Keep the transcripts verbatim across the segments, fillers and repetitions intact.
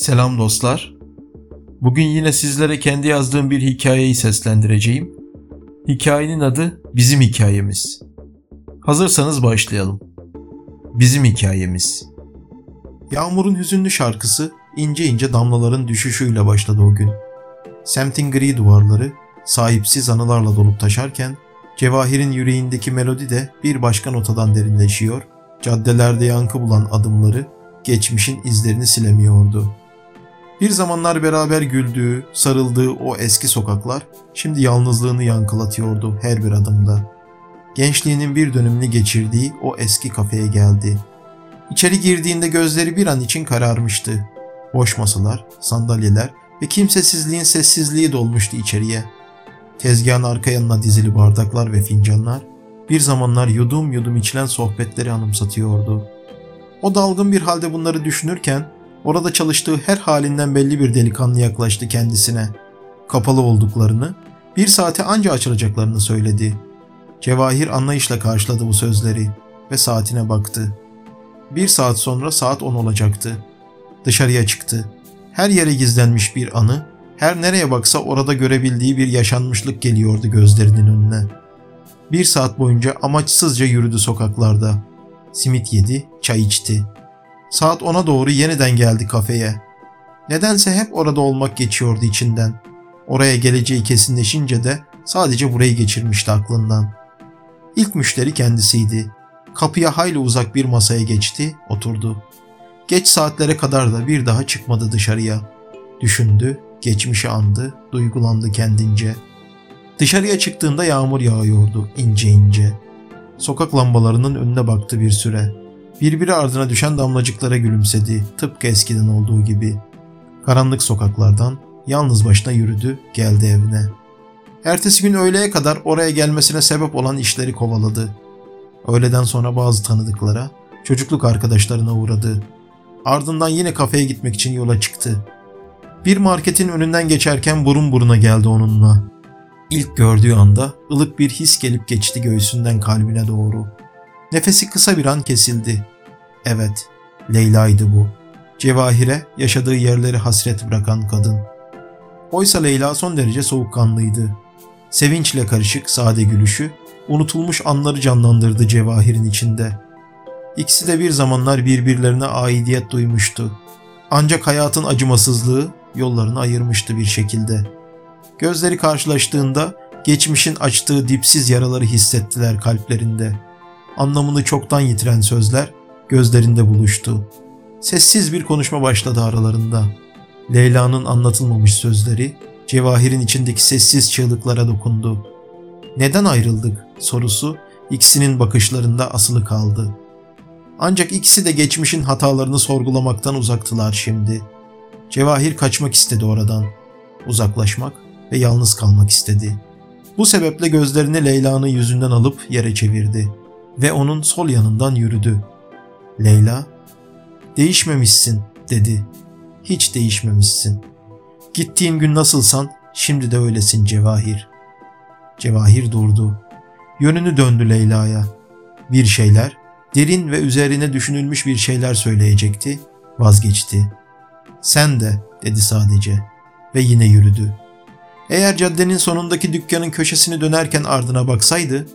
Selam dostlar. Bugün yine sizlere kendi yazdığım bir hikayeyi seslendireceğim. Hikayenin adı Bizim Hikayemiz. Hazırsanız başlayalım. Bizim Hikayemiz. Yağmur'un hüzünlü şarkısı ince ince damlaların düşüşüyle başladı o gün. Semtin gri duvarları sahipsiz anılarla dolup taşarken Cevahir'in yüreğindeki melodi de bir başka notadan derinleşiyor, caddelerde yankı bulan adımları geçmişin izlerini silemiyordu. Bir zamanlar beraber güldüğü, sarıldığı o eski sokaklar şimdi yalnızlığını yankılatıyordu her bir adımda. Gençliğinin bir dönümünü geçirdiği o eski kafeye geldi. İçeri girdiğinde gözleri bir an için kararmıştı. Boş masalar, sandalyeler ve kimsesizliğin sessizliği dolmuştu içeriye. Tezgahın arka yanına dizili bardaklar ve fincanlar, bir zamanlar yudum yudum içilen sohbetleri anımsatıyordu. O dalgın bir halde bunları düşünürken, orada çalıştığı her halinden belli bir delikanlı yaklaştı kendisine. Kapalı olduklarını, bir saate anca açılacaklarını söyledi. Cevahir anlayışla karşıladı bu sözleri ve saatine baktı. Bir saat sonra saat on olacaktı. Dışarıya çıktı. Her yere gizlenmiş bir anı, her nereye baksa orada görebildiği bir yaşanmışlık geliyordu gözlerinin önüne. Bir saat boyunca amaçsızca yürüdü sokaklarda. Simit yedi, çay içti. Saat ona doğru yeniden geldi kafeye. Nedense hep orada olmak geçiyordu içinden. Oraya geleceği kesinleşince de sadece burayı geçirmişti aklından. İlk müşteri kendisiydi. Kapıya hayli uzak bir masaya geçti, oturdu. Geç saatlere kadar da bir daha çıkmadı dışarıya. Düşündü, geçmişi andı, duygulandı kendince. Dışarıya çıktığında yağmur yağıyordu ince ince. Sokak lambalarının önüne baktı bir süre. Birbiri ardına düşen damlacıklara gülümsedi, tıpkı eskiden olduğu gibi. Karanlık sokaklardan yalnız başına yürüdü, geldi evine. Ertesi gün öğleye kadar oraya gelmesine sebep olan işleri kovaladı. Öğleden sonra bazı tanıdıklara, çocukluk arkadaşlarına uğradı. Ardından yine kafeye gitmek için yola çıktı. Bir marketin önünden geçerken burun buruna geldi onunla. İlk gördüğü anda ılık bir his gelip geçti göğsünden kalbine doğru. Nefesi kısa bir an kesildi. Evet, Leyla'ydı bu. Cevahir'e yaşadığı yerleri hasret bırakan kadın. Oysa Leyla son derece soğukkanlıydı. Sevinçle karışık sade gülüşü unutulmuş anları canlandırdı Cevahir'in içinde. İkisi de bir zamanlar birbirlerine aidiyet duymuştu. Ancak hayatın acımasızlığı yollarını ayırmıştı bir şekilde. Gözleri karşılaştığında geçmişin açtığı dipsiz yaraları hissettiler kalplerinde. Anlamını çoktan yitiren sözler gözlerinde buluştu. Sessiz bir konuşma başladı aralarında. Leyla'nın anlatılmamış sözleri Cevahir'in içindeki sessiz çığlıklara dokundu. Neden ayrıldık sorusu ikisinin bakışlarında asılı kaldı. Ancak ikisi de geçmişin hatalarını sorgulamaktan uzaktılar şimdi. Cevahir kaçmak istedi oradan. Uzaklaşmak ve yalnız kalmak istedi. Bu sebeple gözlerini Leyla'nın yüzünden alıp yere çevirdi ve onun sol yanından yürüdü. Leyla, "Değişmemişsin," dedi. "Hiç değişmemişsin. Gittiğin gün nasılsan şimdi de öylesin Cevahir." Cevahir durdu. Yönünü döndü Leyla'ya. Bir şeyler, derin ve üzerine düşünülmüş bir şeyler söyleyecekti, vazgeçti. "Sen de," dedi sadece ve yine yürüdü. Eğer caddenin sonundaki dükkanın köşesini dönerken ardına baksaydı,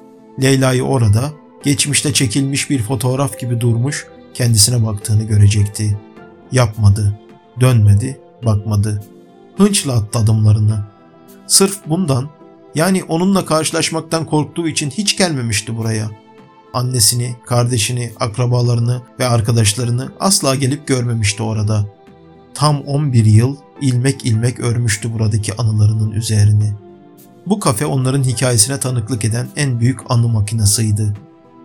Leyla'yı orada, geçmişte çekilmiş bir fotoğraf gibi durmuş, kendisine baktığını görecekti. Yapmadı, dönmedi, bakmadı. Hınçla attı adımlarını. Sırf bundan, yani onunla karşılaşmaktan korktuğu için hiç gelmemişti buraya. Annesini, kardeşini, akrabalarını ve arkadaşlarını asla gelip görmemişti orada. Tam on bir yıl ilmek ilmek örmüştü buradaki anılarının üzerini. Bu kafe onların hikayesine tanıklık eden en büyük anı makinesiydi.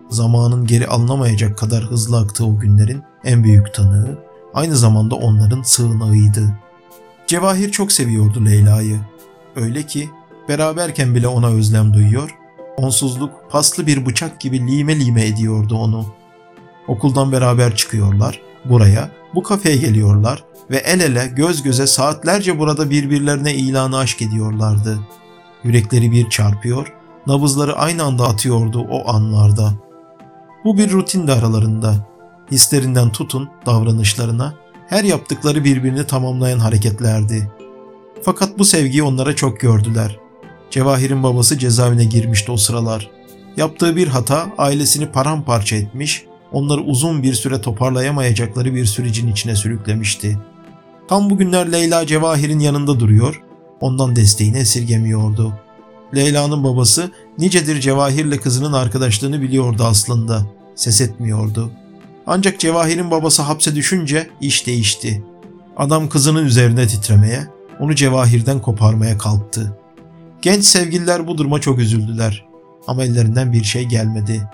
Zamanın geri alınamayacak kadar hızlı aktığı o günlerin en büyük tanığı, aynı zamanda onların sığınağıydı. Cevahir çok seviyordu Leyla'yı. Öyle ki beraberken bile ona özlem duyuyor, onsuzluk paslı bir bıçak gibi lime lime ediyordu onu. Okuldan beraber çıkıyorlar, buraya, bu kafeye geliyorlar ve el ele göz göze saatlerce burada birbirlerine ilanı aşk ediyorlardı. Yürekleri bir çarpıyor, nabızları aynı anda atıyordu o anlarda. Bu bir rutindi aralarında. Hislerinden tutun davranışlarına her yaptıkları birbirini tamamlayan hareketlerdi. Fakat bu sevgiyi onlara çok gördüler. Cevahir'in babası cezaevine girmişti o sıralar. Yaptığı bir hata ailesini paramparça etmiş, onları uzun bir süre toparlayamayacakları bir sürecin içine sürüklemişti. Tam bugünler Leyla Cevahir'in yanında duruyor, ondan desteğini esirgemiyordu. Leyla'nın babası nicedir Cevahir'le kızının arkadaşlığını biliyordu aslında, ses etmiyordu. Ancak Cevahir'in babası hapse düşünce iş değişti. Adam kızının üzerine titremeye, onu Cevahir'den koparmaya kalktı. Genç sevgililer bu duruma çok üzüldüler ama ellerinden bir şey gelmedi.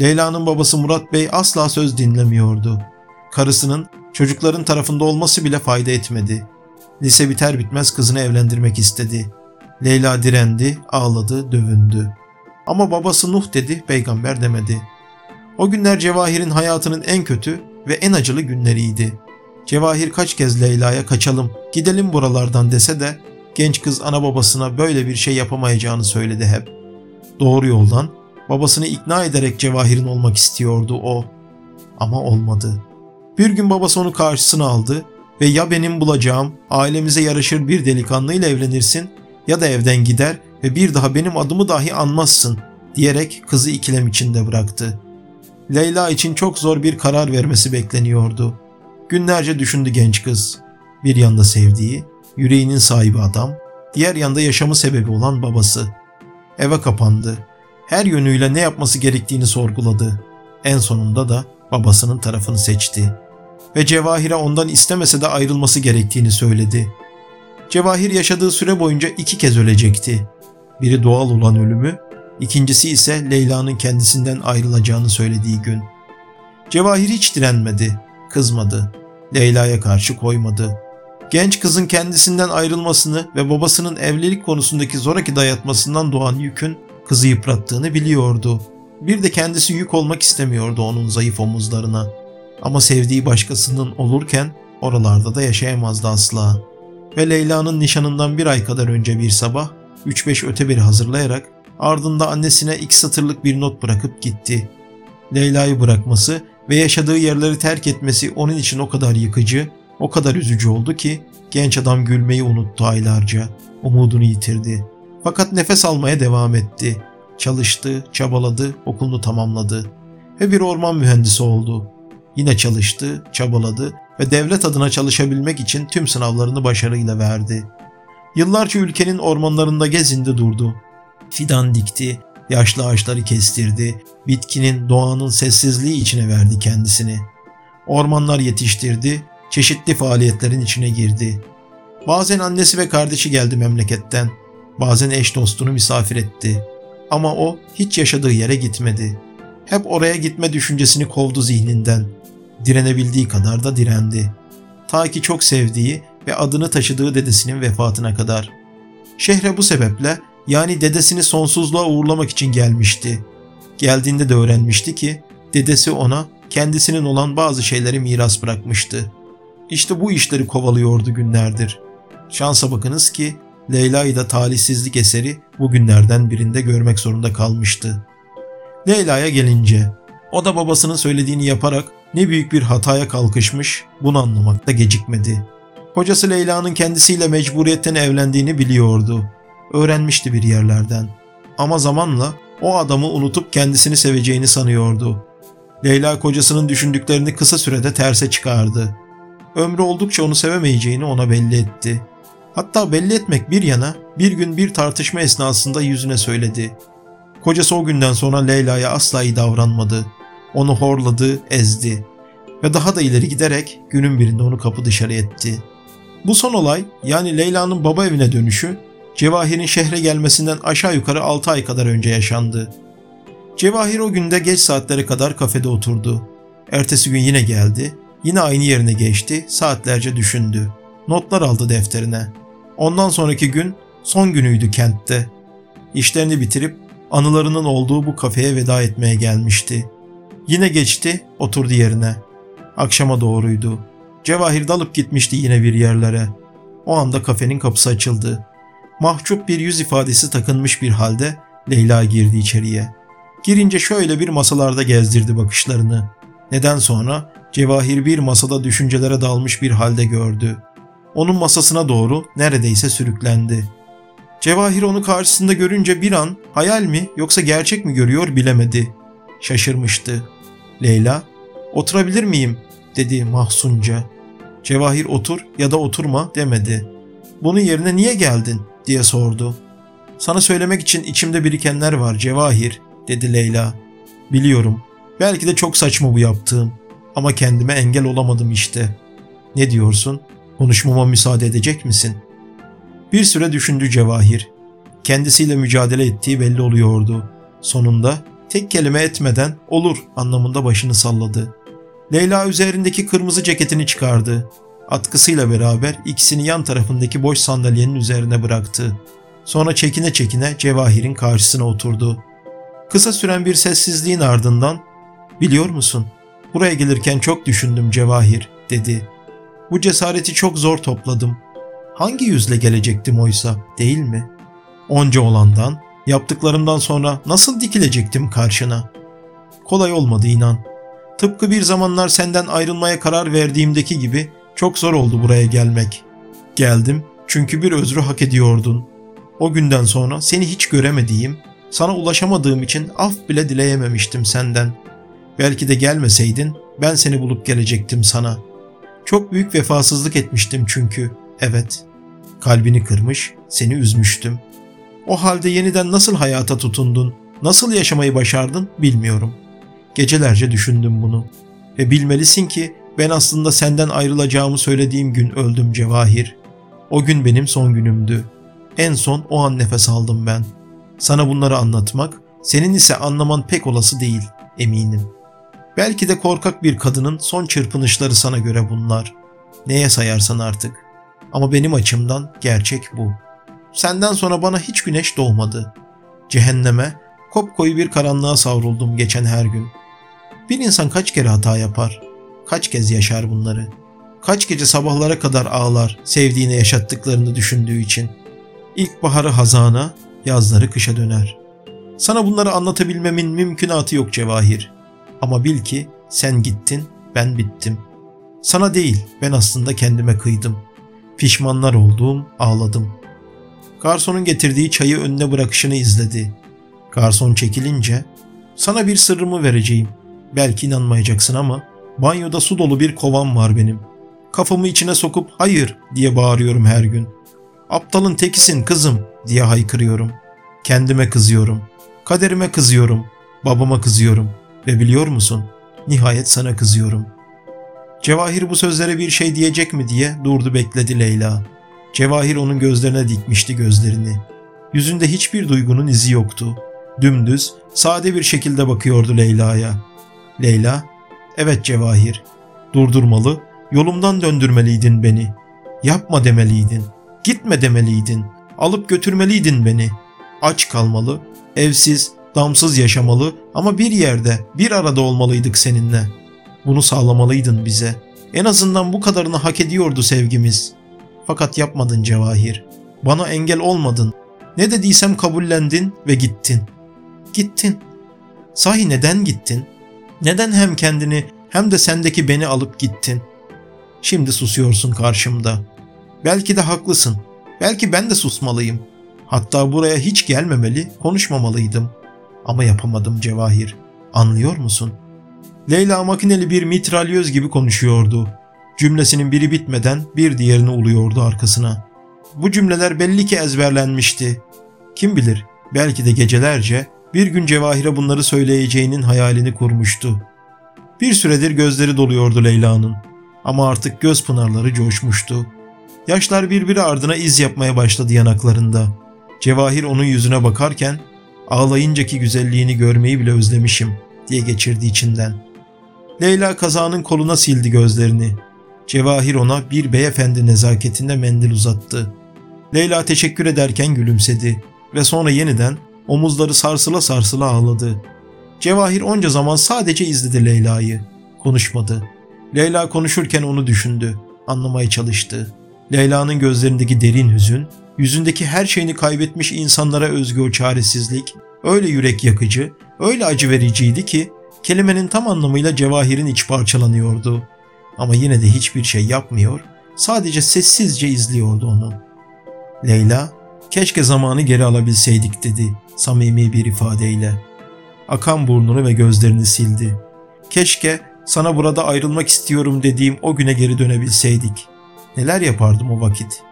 Leyla'nın babası Murat Bey asla söz dinlemiyordu. Karısının, çocukların tarafında olması bile fayda etmedi. Lise biter bitmez kızını evlendirmek istedi. Leyla direndi, ağladı, dövündü. Ama babası Nuh dedi, peygamber demedi. O günler Cevahir'in hayatının en kötü ve en acılı günleriydi. Cevahir kaç kez Leyla'ya kaçalım, gidelim buralardan dese de genç kız ana babasına böyle bir şey yapamayacağını söyledi hep. Doğru yoldan, babasını ikna ederek Cevahir'in olmak istiyordu o. Ama olmadı. Bir gün babası onu karşısına aldı ve ya benim bulacağım, ailemize yaraşır bir delikanlıyla evlenirsin ya da evden gider ve bir daha benim adımı dahi anmazsın diyerek kızı ikilem içinde bıraktı. Leyla için çok zor bir karar vermesi bekleniyordu. Günlerce düşündü genç kız. Bir yanda sevdiği, yüreğinin sahibi adam, diğer yanda yaşamı sebebi olan babası. Eve kapandı. Her yönüyle ne yapması gerektiğini sorguladı. En sonunda da babasının tarafını seçti. Ve Cevahir'e ondan istemese de ayrılması gerektiğini söyledi. Cevahir yaşadığı süre boyunca iki kez ölecekti. Biri doğal olan ölümü, ikincisi ise Leyla'nın kendisinden ayrılacağını söylediği gün. Cevahir hiç direnmedi, kızmadı, Leyla'ya karşı koymadı. Genç kızın kendisinden ayrılmasını ve babasının evlilik konusundaki zoraki dayatmasından doğan yükün kızı yıprattığını biliyordu. Bir de kendisi yük olmak istemiyordu onun zayıf omuzlarına. Ama sevdiği başkasının olurken oralarda da yaşayamazdı asla. Ve Leyla'nın nişanından bir ay kadar önce bir sabah üç beş öte biri hazırlayarak ardında annesine iki satırlık bir not bırakıp gitti. Leyla'yı bırakması ve yaşadığı yerleri terk etmesi onun için o kadar yıkıcı, o kadar üzücü oldu ki genç adam gülmeyi unuttu aylarca, umudunu yitirdi. Fakat nefes almaya devam etti. Çalıştı, çabaladı, okulunu tamamladı ve bir orman mühendisi oldu. Yine çalıştı, çabaladı ve devlet adına çalışabilmek için tüm sınavlarını başarıyla verdi. Yıllarca ülkenin ormanlarında gezindi durdu. Fidan dikti, yaşlı ağaçları kestirdi, bitkinin, doğanın sessizliği içine verdi kendisini. Ormanlar yetiştirdi, çeşitli faaliyetlerin içine girdi. Bazen annesi ve kardeşi geldi memleketten, bazen eş dostunu misafir etti. Ama o hiç yaşadığı yere gitmedi. Hep oraya gitme düşüncesini kovdu zihninden. Direnebildiği kadar da direndi. Ta ki çok sevdiği ve adını taşıdığı dedesinin vefatına kadar. Şehre bu sebeple, yani dedesini sonsuzluğa uğurlamak için gelmişti. Geldiğinde de öğrenmişti ki dedesi ona kendisinin olan bazı şeyleri miras bırakmıştı. İşte bu işleri kovalıyordu günlerdir. Şansa bakınız ki Leyla'yı da talihsizlik eseri bugünlerden birinde görmek zorunda kalmıştı. Leyla'ya gelince, o da babasının söylediğini yaparak ne büyük bir hataya kalkışmış, bunu anlamakta gecikmedi. Kocası Leyla'nın kendisiyle mecburiyetten evlendiğini biliyordu. Öğrenmişti bir yerlerden. Ama zamanla o adamı unutup kendisini seveceğini sanıyordu. Leyla kocasının düşündüklerini kısa sürede terse çıkardı. Ömrü oldukça onu sevemeyeceğini ona belli etti. Hatta belli etmek bir yana bir gün bir tartışma esnasında yüzüne söyledi. Kocası o günden sonra Leyla'ya asla iyi davranmadı. Onu horladı, ezdi. Ve daha da ileri giderek günün birinde onu kapı dışarı etti. Bu son olay, yani Leyla'nın baba evine dönüşü, Cevahir'in şehre gelmesinden aşağı yukarı altı ay kadar önce yaşandı. Cevahir o günde geç saatlere kadar kafede oturdu. Ertesi gün yine geldi, yine aynı yerine geçti, saatlerce düşündü. Notlar aldı defterine. Ondan sonraki gün son günüydü kentte. İşlerini bitirip anılarının olduğu bu kafeye veda etmeye gelmişti. Yine geçti, oturdu yerine. Akşama doğruydu. Cevahir dalıp gitmişti yine bir yerlere. O anda kafenin kapısı açıldı. Mahcup bir yüz ifadesi takınmış bir halde Leyla girdi içeriye. Girince şöyle bir masalarda gezdirdi bakışlarını. Neden sonra Cevahir bir masada düşüncelere dalmış bir halde gördü. Onun masasına doğru neredeyse sürüklendi. Cevahir onu karşısında görünce bir an hayal mi yoksa gerçek mi görüyor bilemedi. Şaşırmıştı. Leyla, "Oturabilir miyim?" dedi mahzunca. Cevahir otur ya da oturma demedi. "Bunun yerine niye geldin?" diye sordu. "Sana söylemek için içimde birikenler var Cevahir," dedi Leyla. "Biliyorum. Belki de çok saçma bu yaptığım. Ama kendime engel olamadım işte. Ne diyorsun? Konuşmama müsaade edecek misin?" Bir süre düşündü Cevahir. Kendisiyle mücadele ettiği belli oluyordu. Sonunda tek kelime etmeden "olur" anlamında başını salladı. Leyla üzerindeki kırmızı ceketini çıkardı. Atkısıyla beraber ikisini yan tarafındaki boş sandalyenin üzerine bıraktı. Sonra çekine çekine Cevahir'in karşısına oturdu. Kısa süren bir sessizliğin ardından "Biliyor musun, buraya gelirken çok düşündüm Cevahir," dedi. "Bu cesareti çok zor topladım. Hangi yüzle gelecektim oysa, değil mi? Onca olandan, yaptıklarımdan sonra nasıl dikilecektim karşına? Kolay olmadı inan. Tıpkı bir zamanlar senden ayrılmaya karar verdiğimdeki gibi çok zor oldu buraya gelmek. Geldim çünkü bir özrü hak ediyordun. O günden sonra seni hiç göremediğim, sana ulaşamadığım için af bile dileyememiştim senden. Belki de gelmeseydin ben seni bulup gelecektim sana. Çok büyük vefasızlık etmiştim çünkü, evet. Kalbini kırmış, seni üzmüştüm. O halde yeniden nasıl hayata tutundun, nasıl yaşamayı başardın bilmiyorum. Gecelerce düşündüm bunu. Ve bilmelisin ki ben aslında senden ayrılacağımı söylediğim gün öldüm Cevahir. O gün benim son günümdü. En son o an nefes aldım ben. Sana bunları anlatmak, senin ise anlaman pek olası değil, eminim. Belki de korkak bir kadının son çırpınışları sana göre bunlar. Neye sayarsan artık. Ama benim açımdan gerçek bu. Senden sonra bana hiç güneş doğmadı. Cehenneme, kopkoyu bir karanlığa savruldum geçen her gün. Bir insan kaç kere hata yapar? Kaç kez yaşar bunları? Kaç gece sabahlara kadar ağlar sevdiğine yaşattıklarını düşündüğü için? İlkbaharı hazana, yazları kışa döner. Sana bunları anlatabilmemin mümkünatı yok Cevahir. Ama bil ki sen gittin, ben bittim. Sana değil, ben aslında kendime kıydım. Pişmanlar olduğum, ağladım." Garsonun getirdiği çayı önüne bırakışını izledi. Garson çekilince, "Sana bir sırrımı vereceğim. Belki inanmayacaksın ama banyoda su dolu bir kovam var benim. Kafamı içine sokup hayır diye bağırıyorum her gün. Aptalın tekisin kızım diye haykırıyorum. Kendime kızıyorum. Kaderime kızıyorum. Babama kızıyorum. Ve biliyor musun? Nihayet sana kızıyorum." Cevahir bu sözlere bir şey diyecek mi diye durdu bekledi Leyla. Cevahir onun gözlerine dikmişti gözlerini. Yüzünde hiçbir duygunun izi yoktu. Dümdüz, sade bir şekilde bakıyordu Leyla'ya. Leyla, "Evet Cevahir, durdurmalı, yolumdan döndürmeliydin beni. Yapma demeliydin, gitme demeliydin, alıp götürmeliydin beni. Aç kalmalı, evsiz, damsız yaşamalı ama bir yerde, bir arada olmalıydık seninle. Bunu sağlamalıydın bize. En azından bu kadarını hak ediyordu sevgimiz. Fakat yapmadın Cevahir. Bana engel olmadın. Ne dediysem kabullendin ve gittin. Gittin. Sahi neden gittin? Neden hem kendini hem de sendeki beni alıp gittin? Şimdi susuyorsun karşımda. Belki de haklısın. Belki ben de susmalıyım. Hatta buraya hiç gelmemeli, konuşmamalıydım. Ama yapamadım Cevahir. Anlıyor musun?" Leyla makineli bir mitralyöz gibi konuşuyordu. Cümlesinin biri bitmeden bir diğerini uluyordu arkasına. Bu cümleler belli ki ezberlenmişti. Kim bilir, belki de gecelerce bir gün Cevahir'e bunları söyleyeceğinin hayalini kurmuştu. Bir süredir gözleri doluyordu Leyla'nın. Ama artık göz pınarları coşmuştu. Yaşlar birbiri ardına iz yapmaya başladı yanaklarında. Cevahir onun yüzüne bakarken, "Ağlayıncaki güzelliğini görmeyi bile özlemişim," diye geçirdi içinden. Leyla kazağının koluna sildi gözlerini. Cevahir ona bir beyefendi nezaketinde mendil uzattı. Leyla teşekkür ederken gülümsedi ve sonra yeniden omuzları sarsıla sarsıla ağladı. Cevahir onca zaman sadece izledi Leyla'yı. Konuşmadı. Leyla konuşurken onu düşündü, anlamaya çalıştı. Leyla'nın gözlerindeki derin hüzün, yüzündeki her şeyini kaybetmiş insanlara özgü o çaresizlik öyle yürek yakıcı, öyle acı vericiydi ki Kelimenin tam anlamıyla Cevahir'in içi parçalanıyordu. Ama yine de hiçbir şey yapmıyor, sadece sessizce izliyordu onu. Leyla, "Keşke zamanı geri alabilseydik," dedi samimi bir ifadeyle. Akan burnunu ve gözlerini sildi. "Keşke sana burada ayrılmak istiyorum dediğim o güne geri dönebilseydik. Neler yapardım o vakit?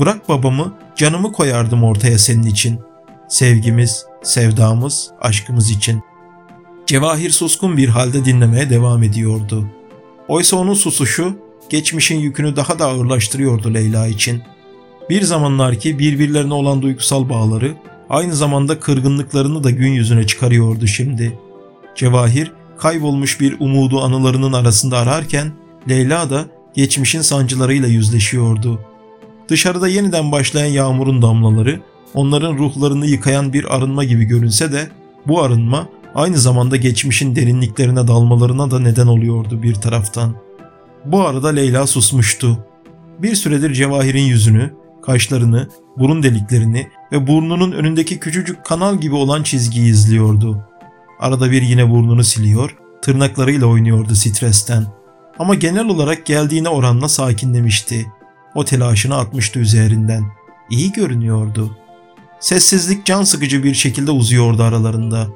Bırak babamı, canımı koyardım ortaya senin için. Sevgimiz, sevdamız, aşkımız için." Cevahir suskun bir halde dinlemeye devam ediyordu. Oysa onun susuşu, geçmişin yükünü daha da ağırlaştırıyordu Leyla için. Bir zamanlar ki birbirlerine olan duygusal bağları, aynı zamanda kırgınlıklarını da gün yüzüne çıkarıyordu şimdi. Cevahir, kaybolmuş bir umudu anılarının arasında ararken, Leyla da geçmişin sancılarıyla yüzleşiyordu. Dışarıda yeniden başlayan yağmurun damlaları, onların ruhlarını yıkayan bir arınma gibi görünse de, bu arınma aynı zamanda geçmişin derinliklerine dalmalarına da neden oluyordu bir taraftan. Bu arada Leyla susmuştu. Bir süredir Cevahir'in yüzünü, kaşlarını, burun deliklerini ve burnunun önündeki küçücük kanal gibi olan çizgiyi izliyordu. Arada bir yine burnunu siliyor, tırnaklarıyla oynuyordu stresten. Ama genel olarak geldiğine oranla sakinlemişti. O telaşını atmıştı üzerinden. İyi görünüyordu. Sessizlik can sıkıcı bir şekilde uzuyordu aralarında.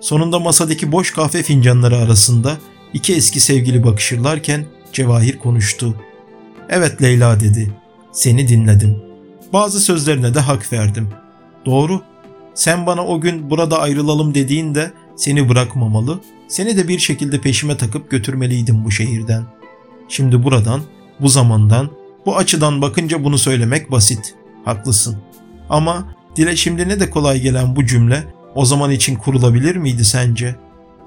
Sonunda masadaki boş kahve fincanları arasında iki eski sevgili bakışırlarken Cevahir konuştu. "Evet Leyla," dedi. "Seni dinledim. Bazı sözlerine de hak verdim. Doğru. Sen bana o gün burada ayrılalım dediğinde seni bırakmamalı, seni de bir şekilde peşime takıp götürmeliydim bu şehirden. Şimdi buradan, bu zamandan, bu açıdan bakınca bunu söylemek basit. Haklısın. Ama dile şimdi ne de kolay gelen bu cümle o zaman için kurulabilir miydi sence?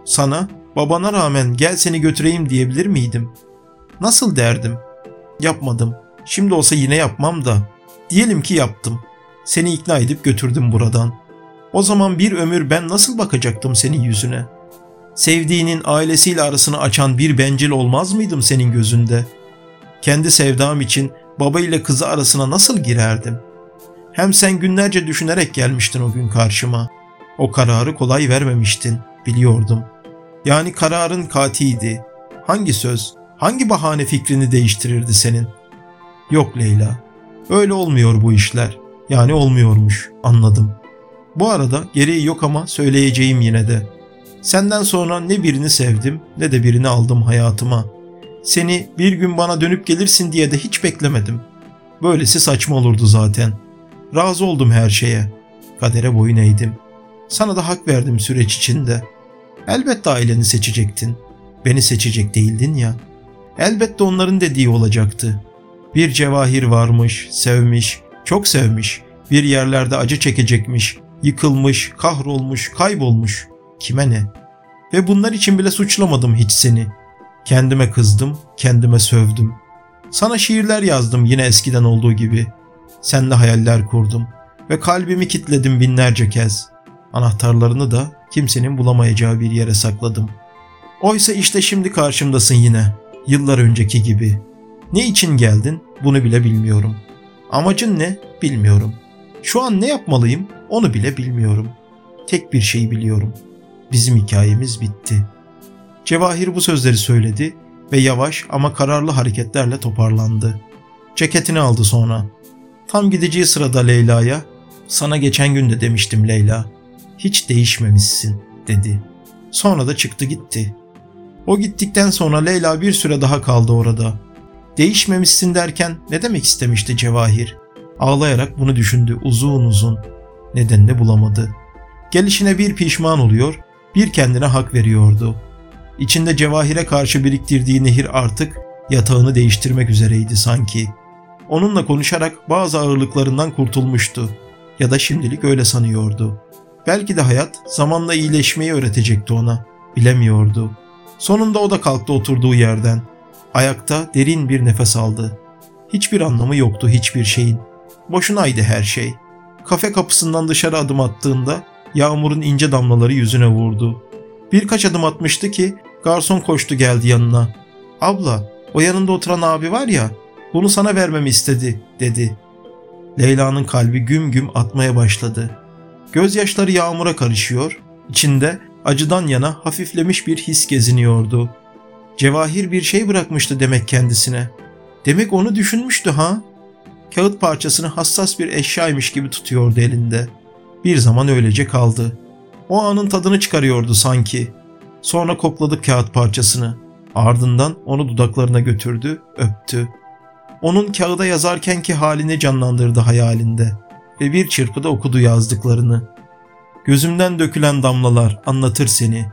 Sana, babana rağmen gel seni götüreyim diyebilir miydim? Nasıl derdim? Yapmadım. Şimdi olsa yine yapmam da. Diyelim ki yaptım. Seni ikna edip götürdüm buradan. O zaman bir ömür ben nasıl bakacaktım senin yüzüne? Sevdiğinin ailesiyle arasını açan bir bencil olmaz mıydım senin gözünde? Kendi sevdam için baba ile kızı arasına nasıl girerdim? Hem sen günlerce düşünerek gelmiştin o gün karşıma. O kararı kolay vermemiştin, biliyordum. Yani kararın katiydi. Hangi söz, hangi bahane fikrini değiştirirdi senin? Yok Leyla, öyle olmuyor bu işler. Yani olmuyormuş, anladım. Bu arada gereği yok ama söyleyeceğim yine de. Senden sonra ne birini sevdim ne de birini aldım hayatıma. Seni bir gün bana dönüp gelirsin diye de hiç beklemedim. Böylesi saçma olurdu zaten. Razı oldum her şeye. Kadere boyun eğdim. Sana da hak verdim süreç içinde. Elbette aileni seçecektin. Beni seçecek değildin ya. Elbette onların dediği olacaktı. Bir Cevahir varmış, sevmiş, çok sevmiş, bir yerlerde acı çekecekmiş, yıkılmış, kahrolmuş, kaybolmuş. Kime ne? Ve bunlar için bile suçlamadım hiç seni. Kendime kızdım, kendime sövdüm. Sana şiirler yazdım yine eskiden olduğu gibi. Seninle hayaller kurdum ve kalbimi kilitledim binlerce kez. Anahtarlarını da kimsenin bulamayacağı bir yere sakladım. Oysa işte şimdi karşımdasın yine, yıllar önceki gibi. Ne için geldin, bunu bile bilmiyorum. Amacın ne, bilmiyorum. Şu an ne yapmalıyım, onu bile bilmiyorum. Tek bir şeyi biliyorum. Bizim hikayemiz bitti. Cevahir bu sözleri söyledi ve yavaş ama kararlı hareketlerle toparlandı. Ceketini aldı sonra. Tam gideceği sırada Leyla'ya, "Sana geçen gün de demiştim Leyla. Hiç değişmemişsin," dedi. Sonra da çıktı gitti. O gittikten sonra Leyla bir süre daha kaldı orada. Değişmemişsin derken ne demek istemişti Cevahir? Ağlayarak bunu düşündü uzun uzun. Nedenini bulamadı. Gelişine bir pişman oluyor, bir kendine hak veriyordu. İçinde Cevahir'e karşı biriktirdiği nehir artık yatağını değiştirmek üzereydi sanki. Onunla konuşarak bazı ağırlıklarından kurtulmuştu. Ya da şimdilik öyle sanıyordu. Belki de hayat zamanla iyileşmeyi öğretecekti ona. Bilemiyordu. Sonunda o da kalktı oturduğu yerden. Ayakta derin bir nefes aldı. Hiçbir anlamı yoktu hiçbir şeyin. Boşunaydı her şey. Kafe kapısından dışarı adım attığında yağmurun ince damlaları yüzüne vurdu. Birkaç adım atmıştı ki garson koştu geldi yanına. "Abla, o yanında oturan abi var ya, bunu sana vermemi istedi," dedi. Leyla'nın kalbi güm güm atmaya başladı. Gözyaşları yağmura karışıyor, içinde acıdan yana hafiflemiş bir his geziniyordu. Cevahir bir şey bırakmıştı demek kendisine. Demek onu düşünmüştü ha? Kağıt parçasını hassas bir eşyaymış gibi tutuyordu elinde. Bir zaman öylece kaldı. O anın tadını çıkarıyordu sanki. Sonra kokladı kağıt parçasını. Ardından onu dudaklarına götürdü, öptü. Onun kağıda yazarkenki halini canlandırdı hayalinde ve bir çırpıda okudu yazdıklarını. Gözümden dökülen damlalar anlatır seni.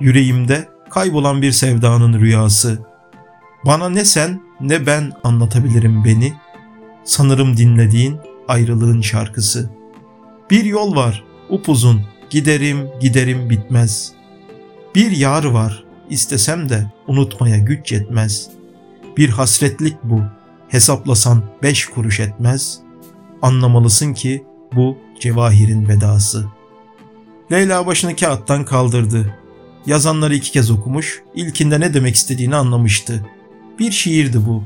Yüreğimde kaybolan bir sevdanın rüyası. Bana ne sen ne ben anlatabilirim beni. Sanırım dinlediğin ayrılığın şarkısı. Bir yol var, upuzun, giderim giderim bitmez. Bir yar var, istesem de unutmaya güç yetmez. Bir hasretlik bu, hesaplasan beş kuruş etmez. Anlamalısın ki bu Cevahir'in vedası. Leyla başını kağıttan kaldırdı. Yazanları iki kez okumuş, ilkinde ne demek istediğini anlamıştı. Bir şiirdi bu.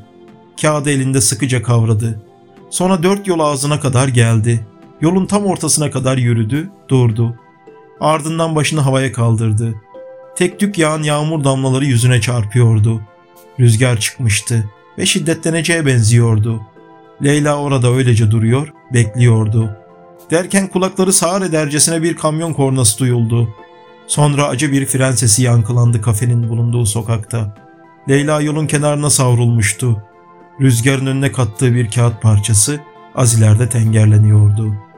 Kağıdı elinde sıkıca kavradı. Sonra dört yol ağzına kadar geldi. Yolun tam ortasına kadar yürüdü, durdu. Ardından başını havaya kaldırdı. Tek tük yağan yağmur damlaları yüzüne çarpıyordu. Rüzgar çıkmıştı ve şiddetleneceğe benziyordu. Leyla orada öylece duruyor, bekliyordu. Derken kulakları sağır edercesine bir kamyon kornası duyuldu. Sonra acı bir fren sesi yankılandı kafenin bulunduğu sokakta. Leyla yolun kenarına savrulmuştu. Rüzgarın önüne kattığı bir kağıt parçası az ileride tengerleniyordu.